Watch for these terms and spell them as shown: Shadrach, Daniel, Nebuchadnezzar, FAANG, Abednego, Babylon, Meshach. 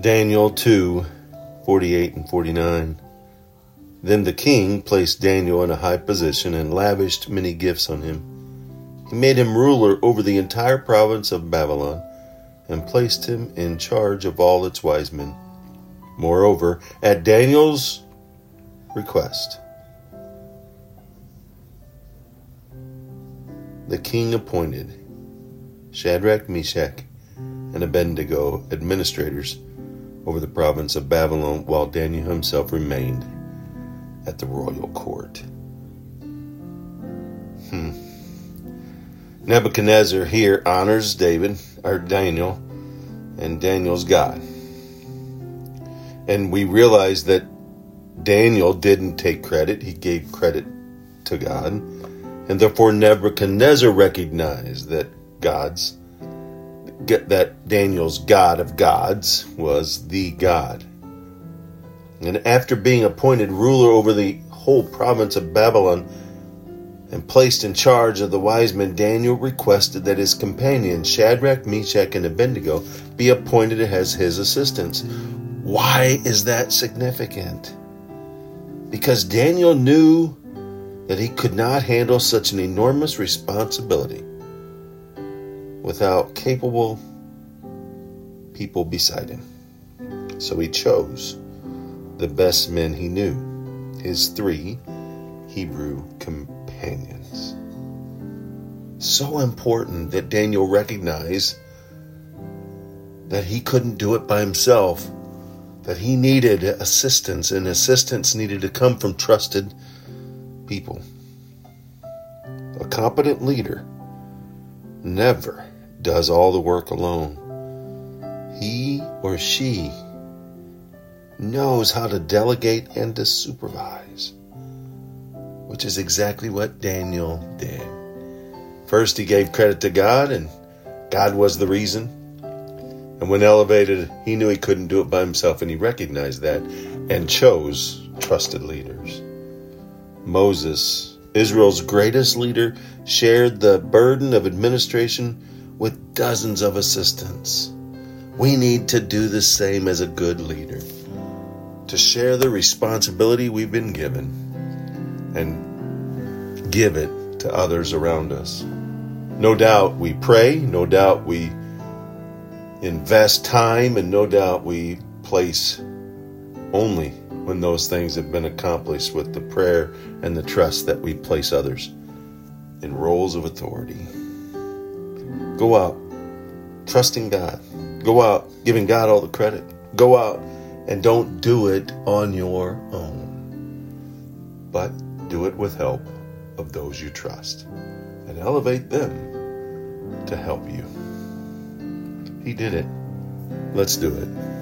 Daniel 2:48-49. Then the king placed Daniel in a high position and lavished many gifts on him. He made him ruler over the entire province of Babylon and placed him in charge of all its wise men. Moreover, at Daniel's request, the king appointed Shadrach, Meshach, and Abednego administrators over the province of Babylon, while Daniel himself remained at the royal court. Nebuchadnezzar here honors Daniel, and Daniel's God. And we realize that Daniel didn't take credit. He gave credit to God. And therefore Nebuchadnezzar recognized that Daniel's God of gods was the God. And after being appointed ruler over the whole province of Babylon and placed in charge of the wise men, Daniel requested that his companions Shadrach, Meshach, and Abednego be appointed as his assistants. Why is that significant? Because Daniel knew that he could not handle such an enormous responsibility without capable people beside him. So he chose the best men he knew, his 3 Hebrew companions. So important that Daniel recognized that he couldn't do it by himself, that he needed assistance, and assistance needed to come from trusted people. A competent leader never does all the work alone. He or she knows how to delegate and to supervise, which is exactly what Daniel did. First, he gave credit to God, and God was the reason. And when elevated, he knew he couldn't do it by himself, and he recognized that and chose trusted leaders. Moses, Israel's greatest leader, shared the burden of administration with dozens of assistants. We need to do the same as a good leader, to share the responsibility we've been given and give it to others around us. No doubt we pray, no doubt we invest time, and no doubt we place only when those things have been accomplished with the prayer and the trust that we place others in roles of authority. Go out trusting God. Go out giving God all the credit. Go out and don't do it on your own, but do it with help of those you trust and elevate them to help you. He did it. Let's do it.